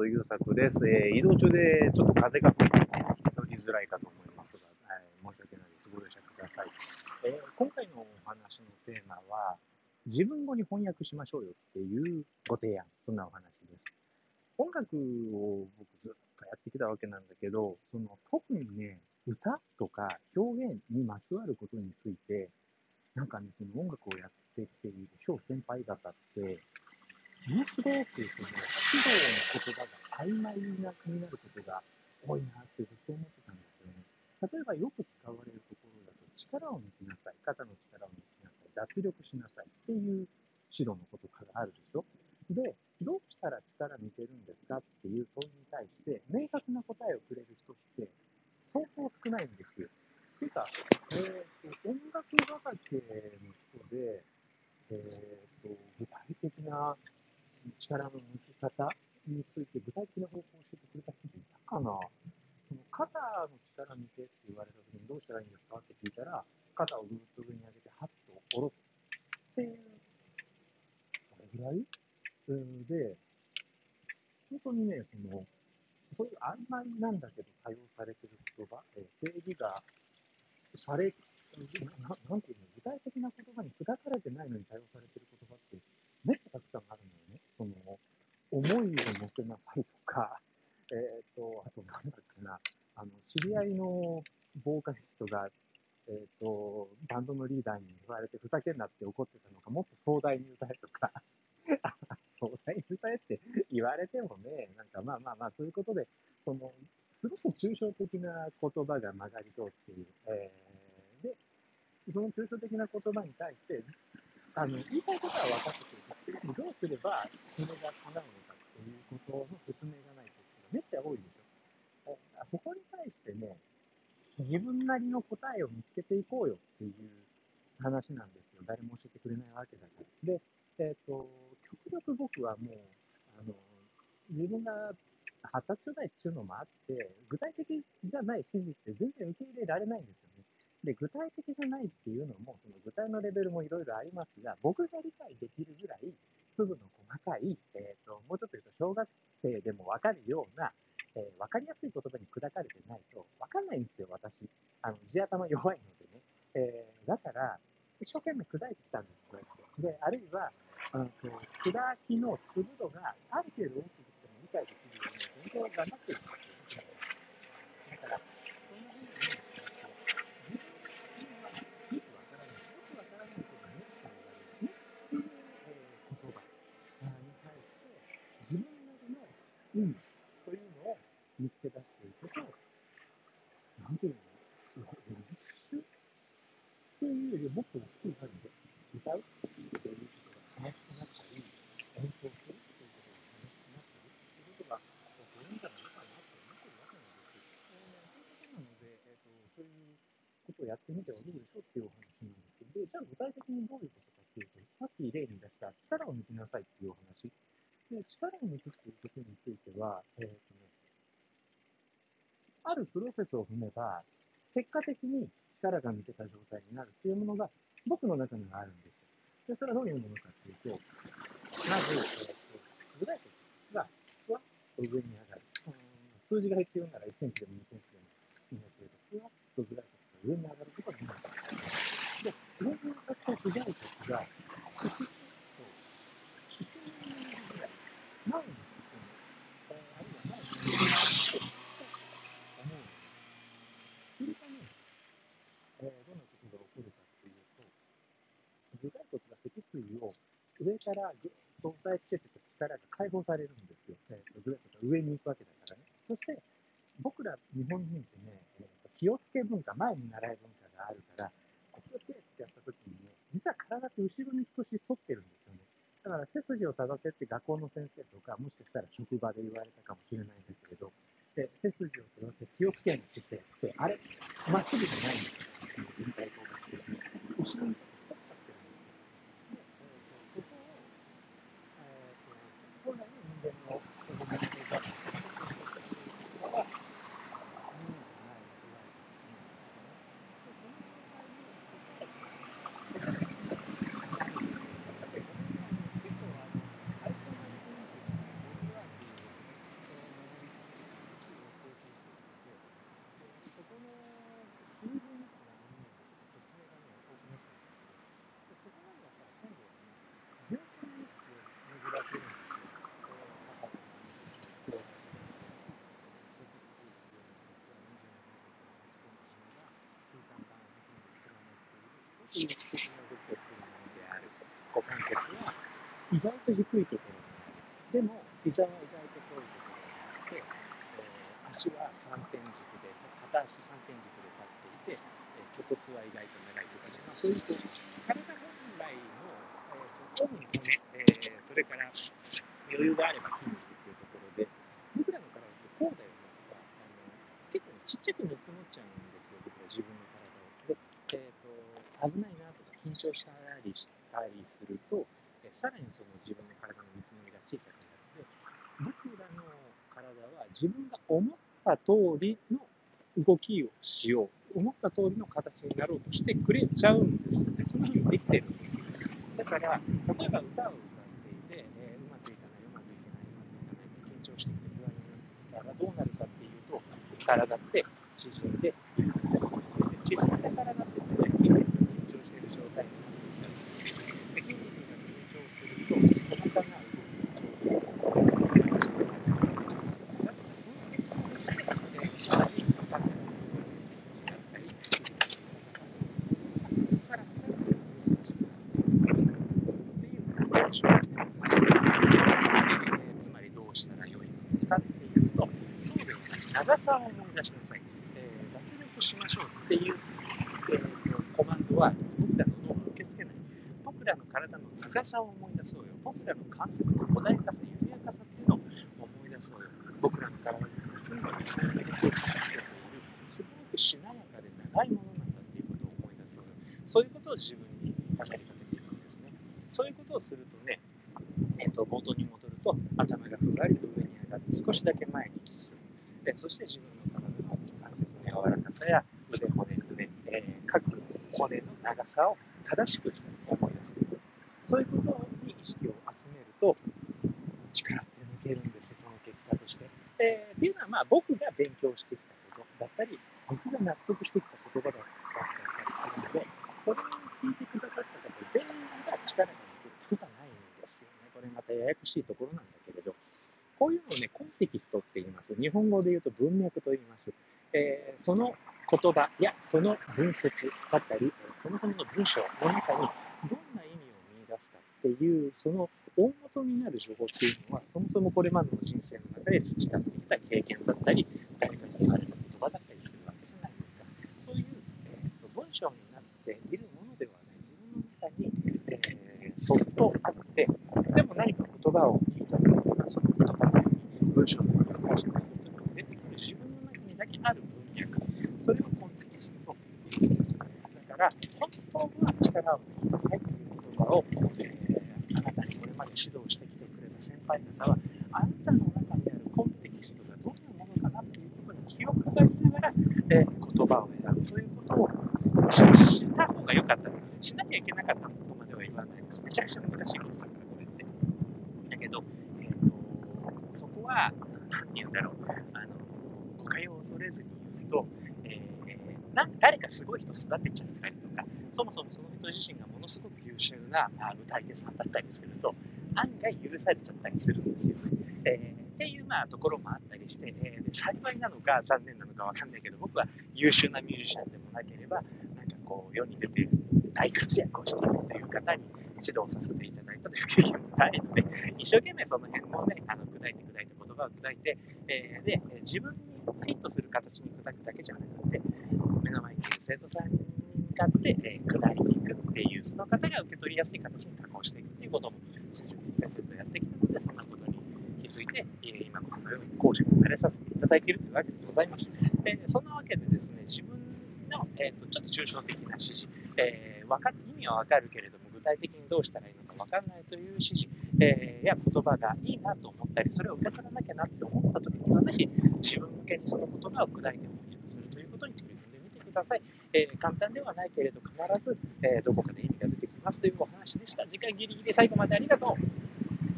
という作です。移動中でちょっと風が吹いて聞き取りづらいかと思いますが、申し訳ないです。ご容赦ください。今回のお話のテーマは、自分語に翻訳しましょうよっていうご提案、そんなお話です。音楽を僕ずっとやってきたわけなんだけど、特にね、歌とか表現にまつわることについて、なんかね、音楽をやってきている超先輩方って、ものすごく指導の言葉が曖昧な気になることが多いなってずっと思ってたんですよね。例えばよく使われるところだと、力を抜きなさい、肩の力を抜きなさい、脱力しなさいっていう指導の言葉があるでしょ。で、どうしたら力抜けるんですかっていう問いに対して、明確な答えをくれる人って相当少ないんですよ。ていうか、音楽畑の人で、具体的な力の抜き方について具体的な方法を教えてくれた人いたかな。肩の力抜けって言われた時にどうしたらいいんですかって聞いたら、肩をぐーっと上に上げて、ハッと下ろすっていう、それぐらいで、本当にね、そういう曖昧なんだけど多用されてる言葉、定義がされ、なんていうの、具体的な言葉に砕かれてないのに多用されてる言葉って、もっとたくさんあるのよね。思いを乗せなさいとか、あとなんだっけな、知り合いのボーカリストが、バンドのリーダーに言われてふざけんなって怒ってたのか、もっと壮大に歌えとか、壮大に歌えって言われてもね、なんかまあ、そういうことで、すごく抽象的な言葉が曲がり通っている。で、その抽象的な言葉に対して、言いたいことは分かってくるんですけど、どうすればそれが叶うのかということの説明がないとめっちゃ多いでしょ。そこに対してね、自分なりの答えを見つけていこうよっていう話なんですよ。誰も教えてくれないわけだから。で、極力僕はもう、自分が発達障害っていうのもあって、具体的じゃない指示って全然受け入れられないんですよね。で、具体的じゃないっていうのも、具体のレベルもいろいろありますが、僕が理解できるぐらい、粒の細かい、もうちょっと言うと小学生でも分かるような、分かりやすい言葉に砕かれてないと分かんないんですよ、私。地頭弱いのでね。だから、一生懸命砕いてきたんですよ。で、あるいは、砕きの粒度がある程度大きくても理解できるように、本当は頑張ってるんですよね。だから、そんなふうに、というのを見つけ出していくと、なんていうの、というよりもっと大きい感じで、歌うということが楽しくなったり、演奏するということが楽しくなったりということが、そういうんじゃないかなって思ってるわけなんですけど、なので、そういうことをやってみてはどうでしょうっていうお話なんですけど、じゃあ具体的にどういうことかっていうと、さっき例に出した力を抜きなさいっていうお話。で、力を抜くということについては、あるプロセスを踏めば、結果的に力が抜けた状態になるというものが、僕の中にはあるんですよ。で、それはどういうものかというと、まず、具体的が、ふわっと上に上がる。数字が必要なら1センチでも2センチでもいいんだけれど、ふわっと具体的が上に上がることができます。で、上に上がった具体的が、前に進む、あるいは前に進むと思うので、それがね、どんなことが起こるかっていうと、頭蓋骨が脊椎を上からぐっと押さえつけてた力が解放されるんですよ。頭蓋骨が上に行くわけだからね。そして、僕ら日本人ってね、気をつけ文化、前に習い文化があるから、気をつけってやったときにね、実は体って後ろに少し反ってるんですよね。だから背筋を正せって学校の先生とか、もしかしたら職場で言われたかもしれないんだけれど、で、背筋を正せ、気をつけの姿勢って、あれ、まっすぐじゃないんですよ。全体を出して、後ろに反っちゃってるんですよ。で、そこを、本来の人間の動きが、と低いところでも膝は意外と遠いところで、足は3点軸で、片足3点軸で立っていて、虚骨は意外と長いとかね、まあ、そういうこう体本来の本の骨、それから余裕があれば筋肉っていうところで、僕らの体ってこうだよねとか、結構ちっちゃく見積もっちゃうんですよ、僕ら自分の体を。で、危ないなとか緊張したりすると、さらにその自分の体の見積もりが小さくなるので、僕らの体は自分が思った通りの動きをしよう、思った通りの形になろうとしてくれちゃうんですよね。そのようにできてるんですよ。だから、例えば歌を歌っていて、うまくいかない、うまくいけない、緊張してきて不安になったらどうなるかっていうと、体って縮んで、縮んで体って筋肉が緊張している状態になっていちゃうんです。筋肉が緊張すると、細かな長さを思い出しなさい、脱力しましょうっていう、コマンドは僕らの脳が受け付けない。僕らの体の長さを思い出そうよ。僕らの関節の穏やかさ、緩やかさっていうのを思い出そうよ。僕らの体の筋の理想的な強化されている、すごくしなやかで長いものなんだっていうことを思い出そうよ。そういうことを自分に語りかけていくんですね。そういうことをするとね、冒頭に戻ると、頭がふわりと上に上がって少しだけ前に進む。そして自分の体の関節の柔らかさや腕、骨、胸、各骨の長さを正しく思い出していく。そういうことに意識を集めると力って抜けるんです。その結果として、っていうのは、まあ、僕が勉強してきたことだったり、僕が納得してきた言葉だったりするので、これを聞いてくださった方全員が力が抜けるってことはないんですよね。これまたややこしいところなんだけれど、こういうのをね、コンテキストって言います。日本語で言うと文脈と言います。その言葉やその文節だったり、その本の文章の中にどんな意味を見出すかっていう、その大元になる情報っていうのは、そもそもこれまでの人生の中で培ってきた経験だったり、誰かに言われた言葉だったりするわけじゃないですか。そういう、文章になっているものではない。自分の中に、そっとあって、でも何か言葉を聞いたときに、その言葉文章の中に解釈すると出てくる自分の中にだけある文脈、それをコンテキストというんです。だから、本当は力を抜きなさいという言葉を、あなたにこれまで指導してきてくれた先輩方は、あなたの中にあるコンテキストがどんなものかなということに気を配りながら、言葉を選ぶということをした方が良かったです。しなきゃいけなかったことまでは言わないです。めちゃくちゃ難しいことだから、これって。だけど、そこは何て言うんだろう、誤解を恐れずに言うと、誰かすごい人育てちゃったりとか、そもそもその人自身がものすごく優秀な歌い手さんだったりすると、案外許されちゃったりするんですよね。っていう、まあ、ところもあったりして、幸いなのか残念なのか分かんないけど、僕は優秀なミュージシャンでもなければ、なんかこう世に出て大活躍をしているという方に指導させていただいたという経験もないので、一生懸命その辺もね、砕いて言葉を砕いて、で自分にフィットする形に砕くだけじゃなくて、目の前にいる生徒さんに向かって、砕いていくっていう、その方が受け取りやすい形に加工していくっていうことも先生とやってきたので、そんなことに気づいて、今このように講師もされさせていただいているというわけでございます。そんなわけでですね、自分の、ちょっと抽象的な指示、意味はわかるけれども、具体的にどうしたらいいのか分からないという指示、や言葉がいいなと思ったり、それを受け取らなきゃなって思ったときには、ぜひ自分向けにその言葉を砕いて翻訳するということに取り組んでみてください。簡単ではないけれど、必ず、どこかで意味が出てきますというお話でした。時間ギリギリ最後までありがとう。